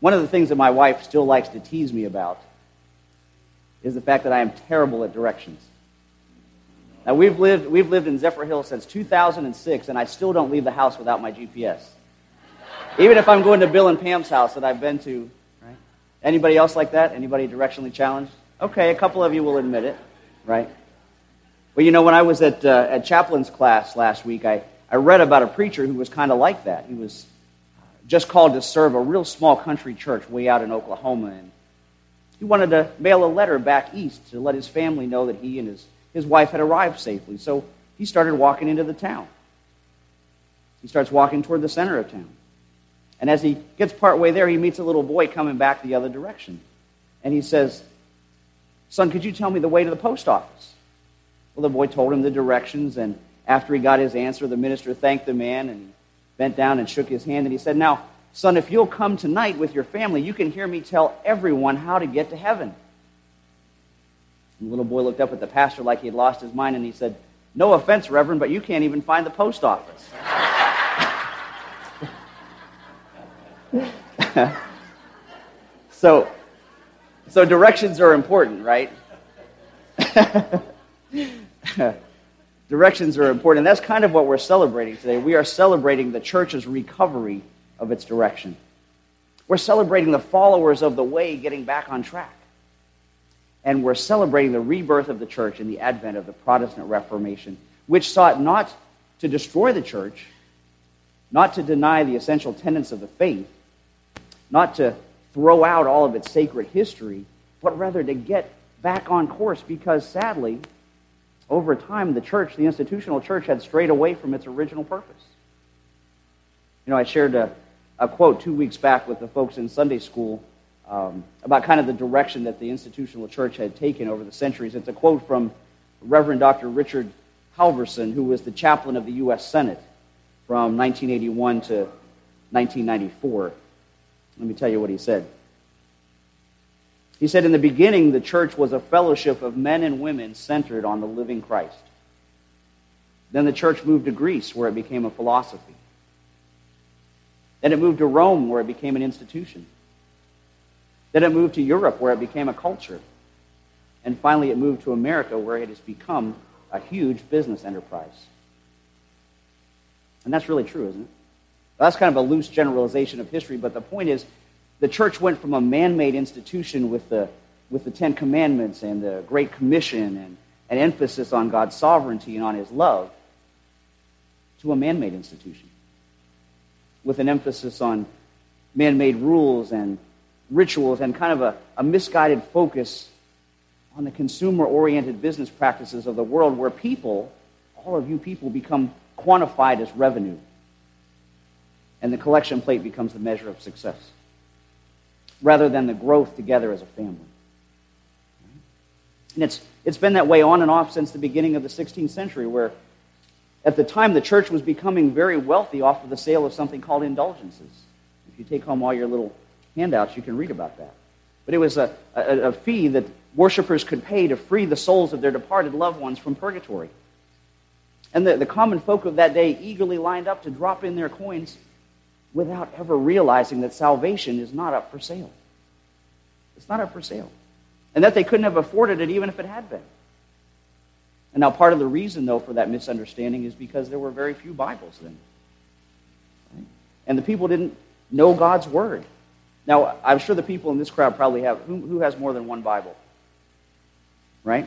One of the things that my wife still likes to tease me about is the fact that I am terrible at directions. Now, we've lived in Zephyrhills since 2006, and I still don't leave the house without my GPS. Even if I'm going to Bill and Pam's house that I've been to, right? Anybody else like that? Anybody directionally challenged? Okay, a couple of you will admit it, right? Well, you know, when I was at Chaplain's class last week, I read about a preacher who was kind of like that. He was just called to serve a real small country church way out in Oklahoma, and he wanted to mail a letter back east to let his family know that he and his wife had arrived safely. So he started walking into the town. He starts walking toward the center of town. And as he gets partway there, he meets a little boy coming back the other direction. And he says, "Son, could you tell me the way to the post office?" Well, the boy told him the directions, and after he got his answer, the minister thanked the man and he bent down and shook his hand. And he said, "Now, son, if you'll come tonight with your family, you can hear me tell everyone how to get to heaven." And the little boy looked up at the pastor like he had lost his mind, and he said, "No offense, Reverend, but you can't even find the post office." So directions are important, right? Directions are important. That's kind of what we're celebrating today. We are celebrating the church's recovery of its direction. We're celebrating the followers of the way getting back on track. And we're celebrating the rebirth of the church in the advent of the Protestant Reformation, which sought not to destroy the church, not to deny the essential tenets of the faith, not to throw out all of its sacred history, but rather to get back on course, because sadly, over time, the church, the institutional church, had strayed away from its original purpose. You know, I shared a quote 2 weeks back with the folks in Sunday school about kind of the direction that the institutional church had taken over the centuries. It's a quote from Reverend Dr. Richard Halverson, who was the chaplain of the U.S. Senate from 1981 to 1994. Let me tell you what he said. He said, "In the beginning, the church was a fellowship of men and women centered on the living Christ. Then the church moved to Greece, where it became a philosophy. Then it moved to Rome, where it became an institution. Then it moved to Europe, where it became a culture. And finally, it moved to America, where it has become a huge business enterprise." And that's really true, isn't it? Well, that's kind of a loose generalization of history, but the point is, the church went from a man-made institution with the Ten Commandments and the Great Commission and an emphasis on God's sovereignty and on his love to a man-made institution with an emphasis on man-made rules and rituals and kind of a misguided focus on the consumer-oriented business practices of the world, where people, all of you people, become quantified as revenue, and the collection plate becomes the measure of success, rather than the growth together as a family. And it's been that way on and off since the beginning of the 16th century, where at the time the church was becoming very wealthy off of the sale of something called indulgences. If you take home all your little handouts, you can read about that. But it was a fee that worshipers could pay to free the souls of their departed loved ones from purgatory. And the common folk of that day eagerly lined up to drop in their coins without ever realizing that salvation is not up for sale. It's not up for sale. And that they couldn't have afforded it even if it had been. And now part of the reason, though, for that misunderstanding is because there were very few Bibles then. Right? And the people didn't know God's Word. Now, I'm sure the people in this crowd probably have, who has more than one Bible? Right?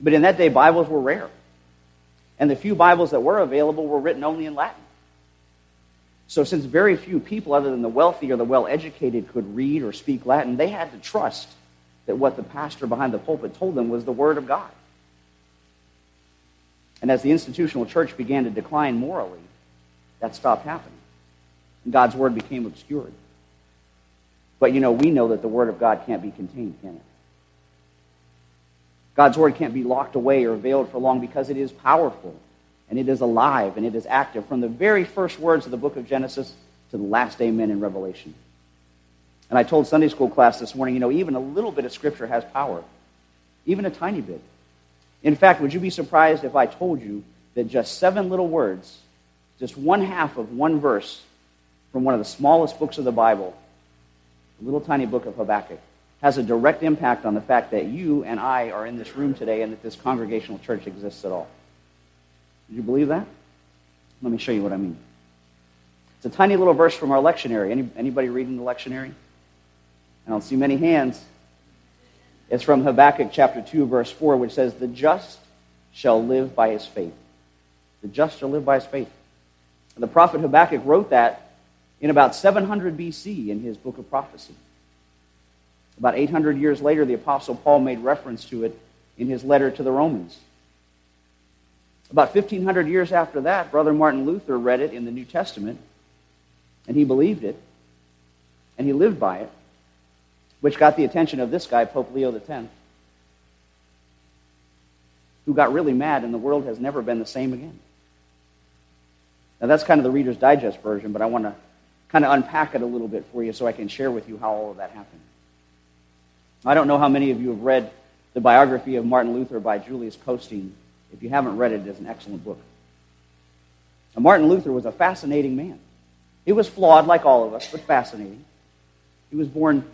But in that day, Bibles were rare. And the few Bibles that were available were written only in Latin. So since very few people other than the wealthy or the well-educated could read or speak Latin, they had to trust that what the pastor behind the pulpit told them was the Word of God. And as the institutional church began to decline morally, that stopped happening. And God's Word became obscured. But you know, we know that the Word of God can't be contained, can it? God's Word can't be locked away or veiled for long, because it is powerful, and it is alive, and it is active, from the very first words of the book of Genesis to the last amen in Revelation. And I told Sunday school class this morning, you know, even a little bit of Scripture has power, even a tiny bit. In fact, would you be surprised if I told you that just 7 little words, just one half of one verse from one of the smallest books of the Bible, little tiny book of Habakkuk, has a direct impact on the fact that you and I are in this room today and that this congregational church exists at all. Do you believe that? Let me show you what I mean. It's a tiny little verse from our lectionary. Anybody reading the lectionary? I don't see many hands. It's from Habakkuk chapter 2, verse 4, which says, "The just shall live by his faith." The just shall live by his faith. And the prophet Habakkuk wrote that in about 700 BC in his book of prophecy. About 800 years later, the Apostle Paul made reference to it in his letter to the Romans. About 1,500 years after that, Brother Martin Luther read it in the New Testament, and he believed it, and he lived by it, which got the attention of this guy, Pope Leo X, who got really mad, and the world has never been the same again. Now, that's kind of the Reader's Digest version, but I want to kind of unpack it a little bit for you so I can share with you how all of that happened. I don't know how many of you have read the biography of Martin Luther by Julius Köstlin. If you haven't read it, it's an excellent book. Now, Martin Luther was a fascinating man. He was flawed like all of us, but fascinating. He was born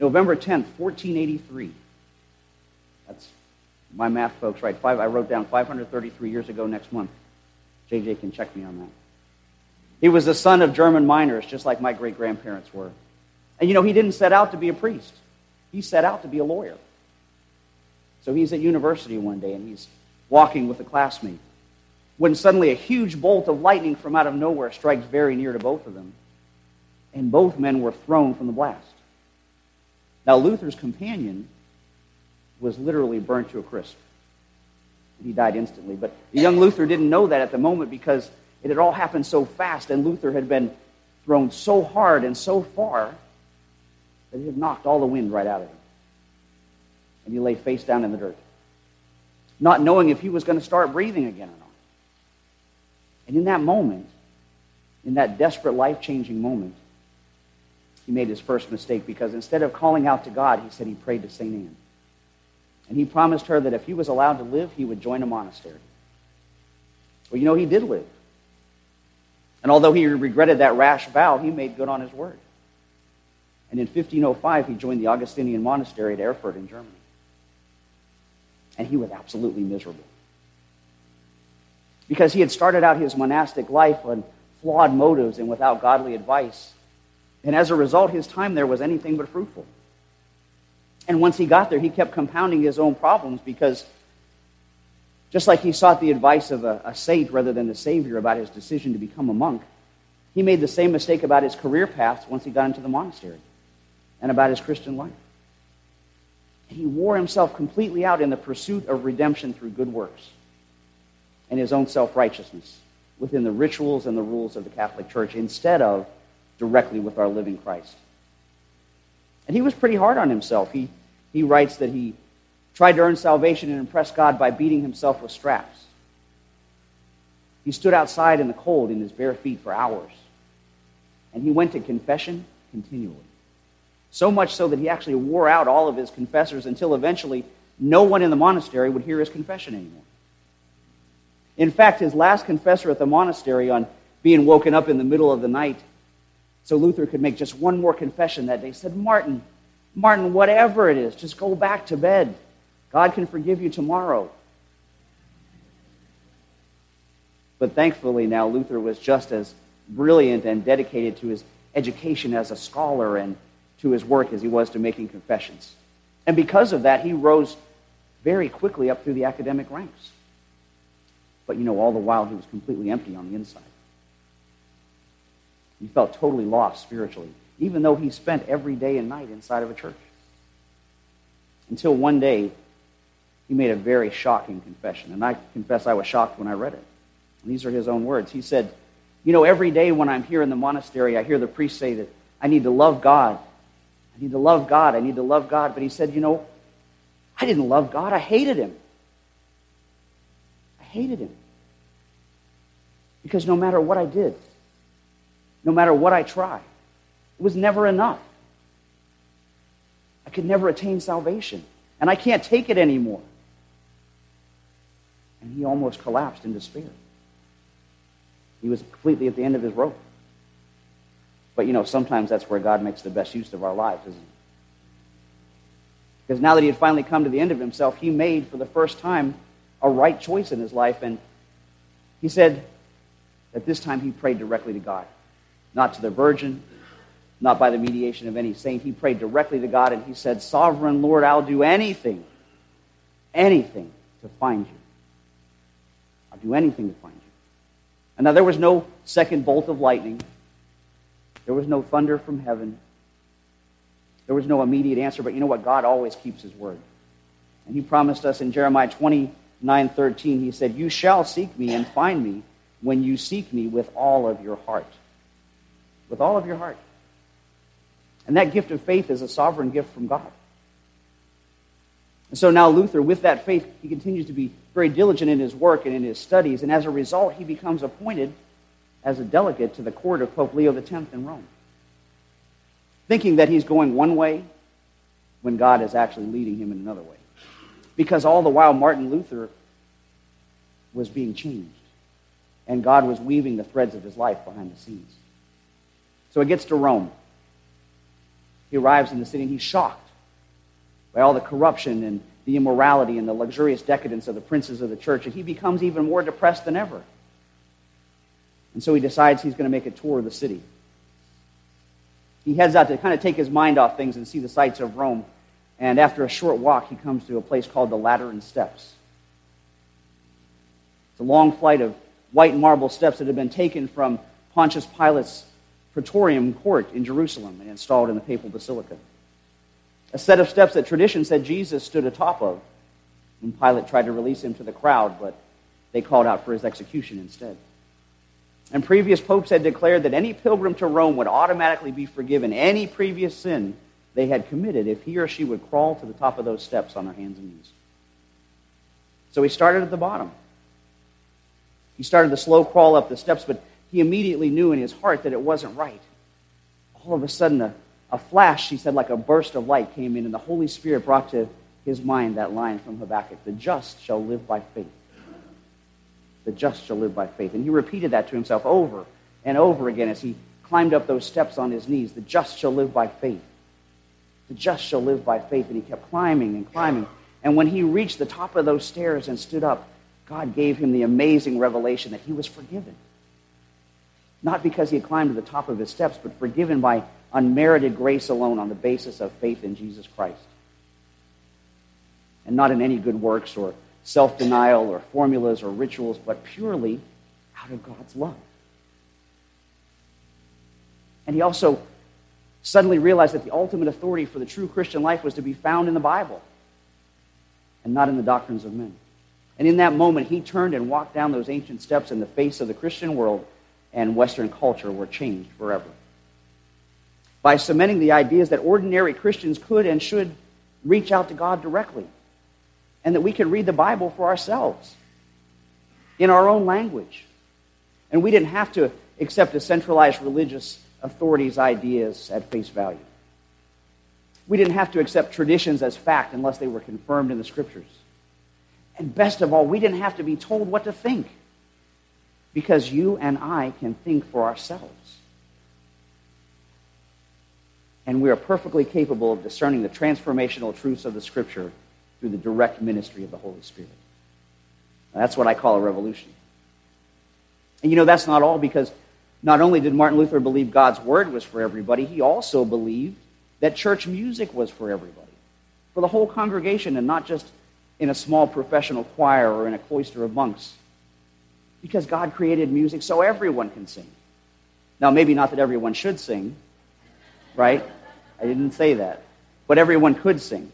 November 10th, 1483. That's my math, folks, right? I wrote down 533 years ago next month. JJ can check me on that. He was the son of German miners, just like my great-grandparents were. And you know, he didn't set out to be a priest. He set out to be a lawyer. So he's at university one day, and he's walking with a classmate, when suddenly a huge bolt of lightning from out of nowhere strikes very near to both of them, and both men were thrown from the blast. Now, Luther's companion was literally burnt to a crisp. He died instantly, but young Luther didn't know that at the moment because it had all happened so fast, and Luther had been thrown so hard and so far that it had knocked all the wind right out of him. And he lay face down in the dirt, not knowing if he was going to start breathing again or not. And in that moment, in that desperate, life-changing moment, he made his first mistake because instead of calling out to God, he said he prayed to St. Anne. And he promised her that if he was allowed to live, he would join a monastery. Well, you know, he did live. And although he regretted that rash vow, he made good on his word. And in 1505, he joined the Augustinian monastery at Erfurt in Germany. And he was absolutely miserable, because he had started out his monastic life on flawed motives and without godly advice. And as a result, his time there was anything but fruitful. And once he got there, he kept compounding his own problems, because just like he sought the advice of a saint rather than the Savior about his decision to become a monk, he made the same mistake about his career paths once he got into the monastery and about his Christian life. He wore himself completely out in the pursuit of redemption through good works and his own self-righteousness within the rituals and the rules of the Catholic Church instead of directly with our living Christ. And he was pretty hard on himself. He writes that he tried to earn salvation and impress God by beating himself with straps. He stood outside in the cold in his bare feet for hours, and he went to confession continually, so much so that he actually wore out all of his confessors until eventually no one in the monastery would hear his confession anymore. In fact, his last confessor at the monastery, on being woken up in the middle of the night so Luther could make just one more confession that day, said, Martin, whatever it is, just go back to bed. God can forgive you tomorrow." But thankfully now Luther was just as brilliant and dedicated to his education as a scholar and to his work as he was to making confessions. And because of that, he rose very quickly up through the academic ranks. But you know, all the while he was completely empty on the inside. He felt totally lost spiritually, even though he spent every day and night inside of a church. Until one day, he made a very shocking confession. And I confess I was shocked when I read it. And these are his own words. He said, "You know, every day when I'm here in the monastery, I hear the priest say that I need to love God. I need to love God. I need to love God." But he said, "You know, I didn't love God. I hated him. I hated him. Because no matter what I did, no matter what I tried, it was never enough. I could never attain salvation, and I can't take it anymore." And he almost collapsed in despair. He was completely at the end of his rope. But, you know, sometimes that's where God makes the best use of our lives, isn't it? Because now that he had finally come to the end of himself, he made, for the first time, a right choice in his life. And he said that this time he prayed directly to God, not to the Virgin, not by the mediation of any saint. He prayed directly to God, and he said, "Sovereign Lord, I'll do anything, anything to find you. I'll do anything to find you." And now there was no second bolt of lightning. There was no thunder from heaven. There was no immediate answer, but you know what? God always keeps his word. And he promised us in Jeremiah 29:13, he said, "You shall seek me and find me when you seek me with all of your heart." With all of your heart. And that gift of faith is a sovereign gift from God. And so now Luther, with that faith, he continues to be very diligent in his work and in his studies, and as a result, he becomes appointed as a delegate to the court of Pope Leo X in Rome, thinking that he's going one way when God is actually leading him in another way. Because all the while, Martin Luther was being changed, and God was weaving the threads of his life behind the scenes. So he gets to Rome. He arrives in the city, and he's shocked by all the corruption and the immorality and the luxurious decadence of the princes of the church, and he becomes even more depressed than ever. And so he decides he's going to make a tour of the city. He heads out to kind of take his mind off things and see the sights of Rome. And after a short walk, he comes to a place called the Lateran Steps. It's a long flight of white marble steps that have been taken from Pontius Pilate's Praetorium court in Jerusalem and installed in the papal basilica. A set of steps that tradition said Jesus stood atop of when Pilate tried to release him to the crowd, but they called out for his execution instead. And previous popes had declared that any pilgrim to Rome would automatically be forgiven any previous sin they had committed if he or she would crawl to the top of those steps on their hands and knees. So he started at the bottom. He started the slow crawl up the steps, but he immediately knew in his heart that it wasn't right. All of a sudden, a flash, he said, like a burst of light came in, and the Holy Spirit brought to his mind that line from Habakkuk, "The just shall live by faith." The just shall live by faith. And he repeated that to himself over and over again as he climbed up those steps on his knees. The just shall live by faith. The just shall live by faith. And he kept climbing and climbing. And when he reached the top of those stairs and stood up, God gave him the amazing revelation that he was forgiven. Not because he had climbed to the top of his steps, but forgiven by unmerited grace alone on the basis of faith in Jesus Christ. And not in any good works or self-denial or formulas or rituals, but purely out of God's love. And he also suddenly realized that the ultimate authority for the true Christian life was to be found in the Bible and not in the doctrines of men. And in that moment, he turned and walked down those ancient steps, and the face of the Christian world and Western culture were changed forever. By cementing the ideas that ordinary Christians could and should reach out to God directly, and that we could read the Bible for ourselves in our own language. And we didn't have to accept a centralized religious authority's ideas at face value. We didn't have to accept traditions as fact unless they were confirmed in the Scriptures. And best of all, we didn't have to be told what to think, because you and I can think for ourselves. And we are perfectly capable of discerning the transformational truths of the Scripture through the direct ministry of the Holy Spirit. Now, that's what I call a revolution. And you know, that's not all, because not only did Martin Luther believe God's word was for everybody, he also believed that church music was for everybody, for the whole congregation, and not just in a small professional choir or in a cloister of monks, because God created music so everyone can sing. Now, maybe not that everyone should sing, right? I didn't say that. But everyone could sing.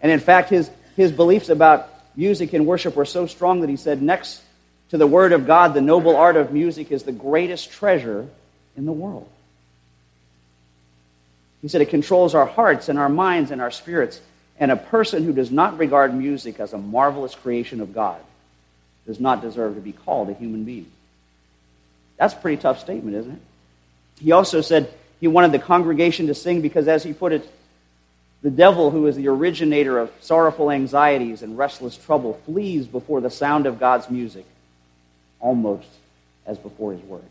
And in fact, his beliefs about music and worship were so strong that he said, next to the Word of God, the noble art of music is the greatest treasure in the world. He said it controls our hearts and our minds and our spirits, and a person who does not regard music as a marvelous creation of God does not deserve to be called a human being. That's a pretty tough statement, isn't it? He also said he wanted the congregation to sing because, as he put it, the devil, who is the originator of sorrowful anxieties and restless trouble, flees before the sound of God's music, almost as before his word.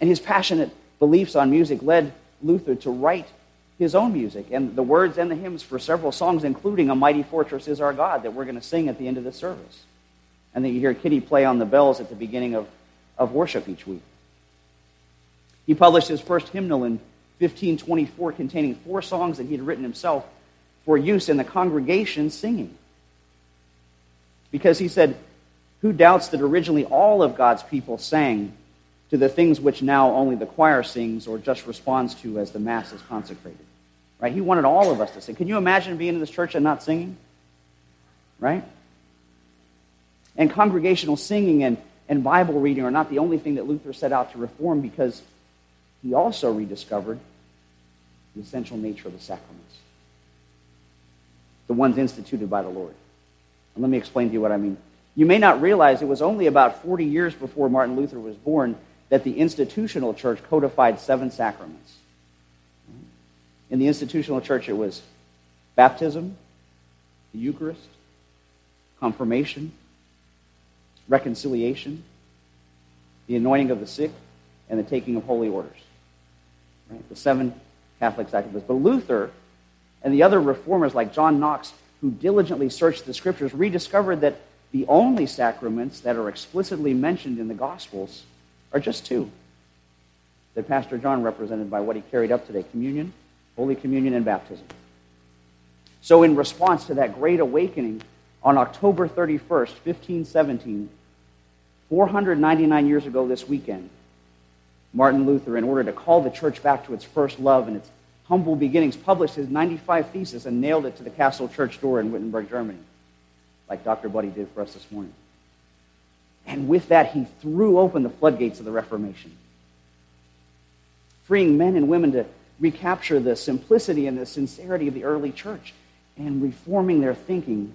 And his passionate beliefs on music led Luther to write his own music and the words and the hymns for several songs, including A Mighty Fortress Is Our God, that we're going to sing at the end of this service. And that you hear Kitty play on the bells at the beginning of worship each week. He published his first hymnal in 1524, containing 4 songs that he had written himself for use in the congregation singing. Because he said, who doubts that originally all of God's people sang to the things which now only the choir sings or just responds to as the Mass is consecrated? Right? He wanted all of us to sing. Can you imagine being in this church and not singing? Right? And congregational singing and Bible reading are not the only thing that Luther set out to reform, because he also rediscovered the essential nature of the sacraments, the ones instituted by the Lord. And let me explain to you what I mean. You may not realize it was only about 40 years before Martin Luther was born that the institutional church codified 7 sacraments. In the institutional church, it was baptism, the Eucharist, confirmation, reconciliation, the anointing of the sick, and the taking of holy orders. Right? The 7 Catholic sacraments. But Luther and the other reformers like John Knox, who diligently searched the Scriptures, rediscovered that the only sacraments that are explicitly mentioned in the Gospels are just 2 that Pastor John represented by what he carried up today: communion, Holy Communion, and baptism. So in response to that great awakening, on October 31st, 1517, 499 years ago this weekend, Martin Luther, in order to call the church back to its first love and its humble beginnings, published his 95 theses and nailed it to the castle church door in Wittenberg, Germany, like Dr. Buddy did for us this morning. And with that, he threw open the floodgates of the Reformation, freeing men and women to recapture the simplicity and the sincerity of the early church and reforming their thinking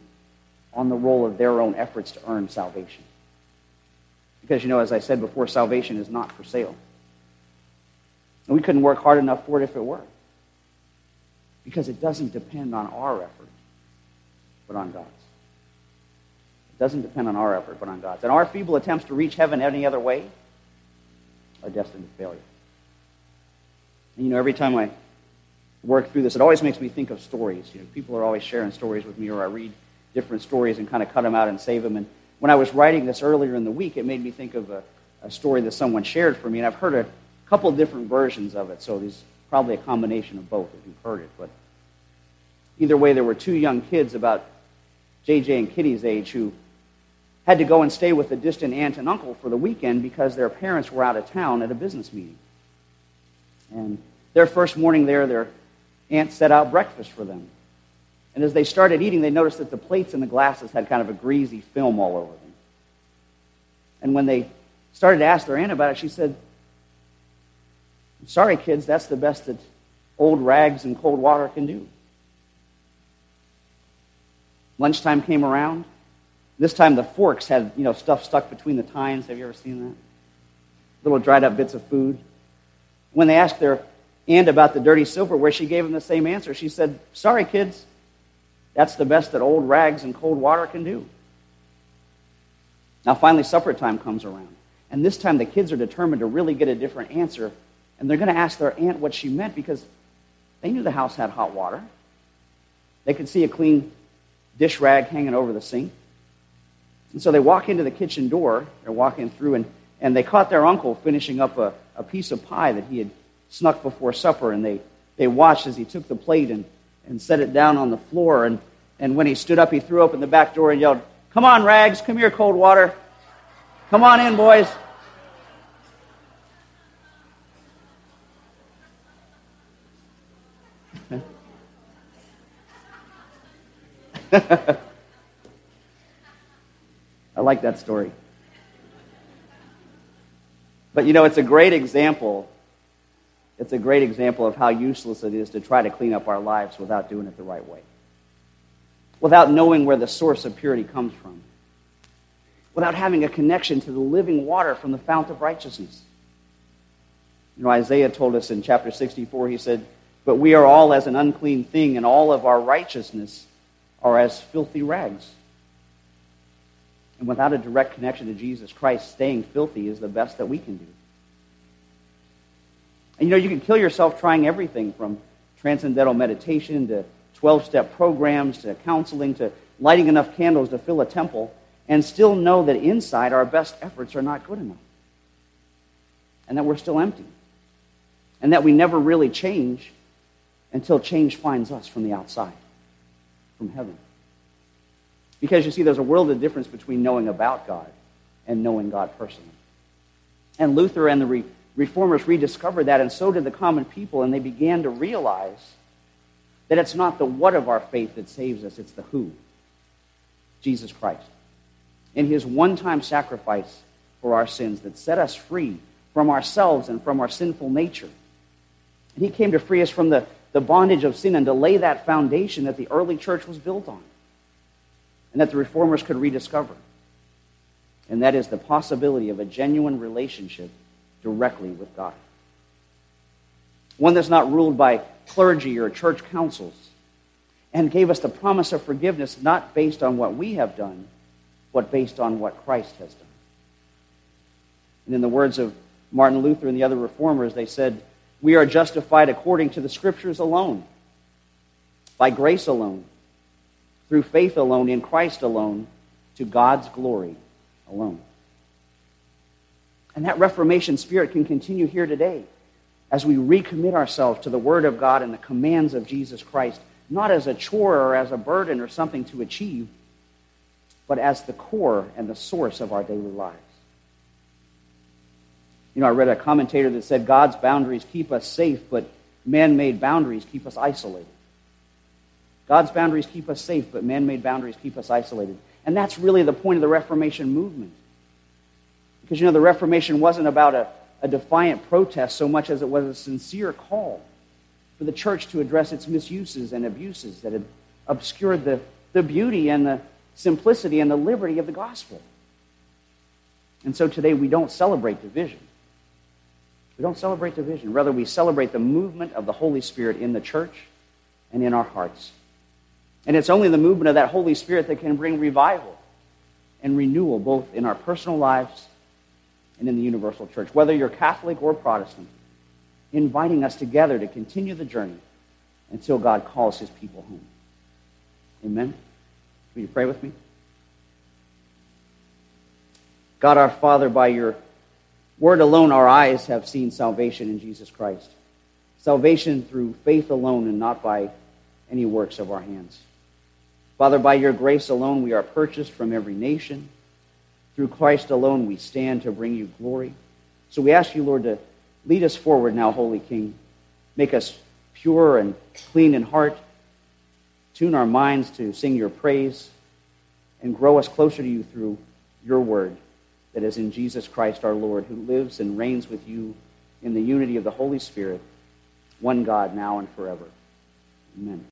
on the role of their own efforts to earn salvation. Because, you know, as I said before, salvation is not for sale. And we couldn't work hard enough for it if it were. Because it doesn't depend on our effort, but on God's. It doesn't depend on our effort, but on God's. And our feeble attempts to reach heaven any other way are destined to failure. And, you know, every time I work through this, it always makes me think of stories. You know, people are always sharing stories with me, or I read different stories and kind of cut them out and save them. And when I was writing this earlier in the week, it made me think of a story that someone shared for me. And I've heard a couple of different versions of it, so there's probably a combination of both if you've heard it. But either way, there were 2 young kids about JJ and Kitty's age who had to go and stay with a distant aunt and uncle for the weekend because their parents were out of town at a business meeting. And their first morning there, their aunt set out breakfast for them. And as they started eating, they noticed that the plates and the glasses had kind of a greasy film all over them. And when they started to ask their aunt about it, she said, "I'm sorry, kids, that's the best that old rags and cold water can do." Lunchtime came around. This time the forks had, you know, stuff stuck between the tines. Have you ever seen that? Little dried up bits of food. When they asked their aunt about the dirty silverware, she gave them the same answer. She said, "Sorry, kids, that's the best that old rags and cold water can do." Now finally supper time comes around. And this time the kids are determined to really get a different answer. And they're going to ask their aunt what she meant, because they knew the house had hot water. They could see a clean dish rag hanging over the sink. And so they walk into the kitchen door. They're walking through, and they caught their uncle finishing up a piece of pie that he had snuck before supper. And they watched as he took the plate and set it down on the floor. And when he stood up, he threw open the back door and yelled, "Come on, rags, come here, cold water. Come on in, boys." I like that story. But, you know, it's a great example. It's a great example of how useless it is to try to clean up our lives without doing it the right way, without knowing where the source of purity comes from, without having a connection to the living water from the fount of righteousness. You know, Isaiah told us in chapter 64, he said, "But we are all as an unclean thing, and all of our righteousness are as filthy rags." And without a direct connection to Jesus Christ, staying filthy is the best that we can do. And you can kill yourself trying everything from transcendental meditation to 12-step programs to counseling to lighting enough candles to fill a temple and still know that inside our best efforts are not good enough and that we're still empty and that we never really change until change finds us from the outside, from heaven. Because you see, there's a world of difference between knowing about God and knowing God personally. And Luther and the Reformers rediscovered that, and so did the common people, and they began to realize that it's not the what of our faith that saves us, it's the who. Jesus Christ. In his one-time sacrifice for our sins that set us free from ourselves and from our sinful nature. And he came to free us from the bondage of sin and to lay that foundation that the early church was built on and that the Reformers could rediscover. And that is the possibility of a genuine relationship directly with God. One that's not ruled by clergy or church councils, and gave us the promise of forgiveness not based on what we have done, but based on what Christ has done. And in the words of Martin Luther and the other Reformers, they said, "We are justified according to the Scriptures alone, by grace alone, through faith alone, in Christ alone, to God's glory alone." And that Reformation spirit can continue here today as we recommit ourselves to the Word of God and the commands of Jesus Christ, not as a chore or as a burden or something to achieve, but as the core and the source of our daily lives. I read a commentator that said, God's boundaries keep us safe, but man-made boundaries keep us isolated. God's boundaries keep us safe, but man-made boundaries keep us isolated. And that's really the point of the Reformation movement. Because, the Reformation wasn't about a defiant protest so much as it was a sincere call for the church to address its misuses and abuses that had obscured the beauty and the simplicity and the liberty of the gospel. And so today we don't celebrate division. We don't celebrate division. Rather, we celebrate the movement of the Holy Spirit in the church and in our hearts. And it's only the movement of that Holy Spirit that can bring revival and renewal, both in our personal lives and in the universal church. Whether you're Catholic or Protestant, inviting us together to continue the journey until God calls his people home. Amen? Will you pray with me? God our Father, by your word alone, our eyes have seen salvation in Jesus Christ. Salvation through faith alone and not by any works of our hands. Father, by your grace alone, we are purchased from every nation. Through Christ alone, we stand to bring you glory. So we ask you, Lord, to lead us forward now, Holy King. Make us pure and clean in heart. Tune our minds to sing your praise and grow us closer to you through your word that is in Jesus Christ our Lord, who lives and reigns with you in the unity of the Holy Spirit, one God, now and forever. Amen.